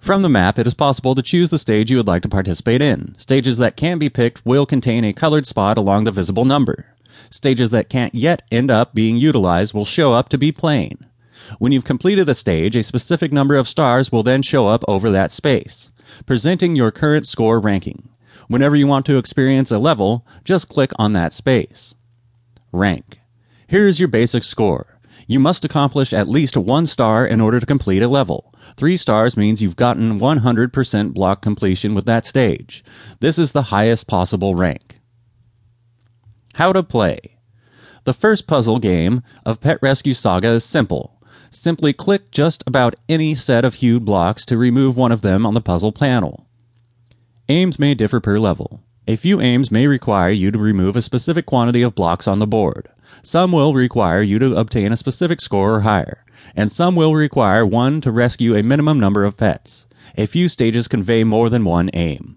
From the map, it is possible to choose the stage you would like to participate in. Stages that can be picked will contain a colored spot along the visible number. Stages that can't yet end up being utilized will show up to be plain. When you've completed a stage, a specific number of stars will then show up over that space, presenting your current score ranking. Whenever you want to experience a level, just click on that space. Rank. Here is your basic score. You must accomplish at least 1 star in order to complete a level. 3 stars means you've gotten 100% block completion with that stage. This is the highest possible rank. How to play. The first puzzle game of Pet Rescue Saga is simple. Simply click just about any set of hued blocks to remove one of them on the puzzle panel. Aims may differ per level. A few aims may require you to remove a specific quantity of blocks on the board. Some will require you to obtain a specific score or higher, and some will require one to rescue a minimum number of pets. A few stages convey more than one aim.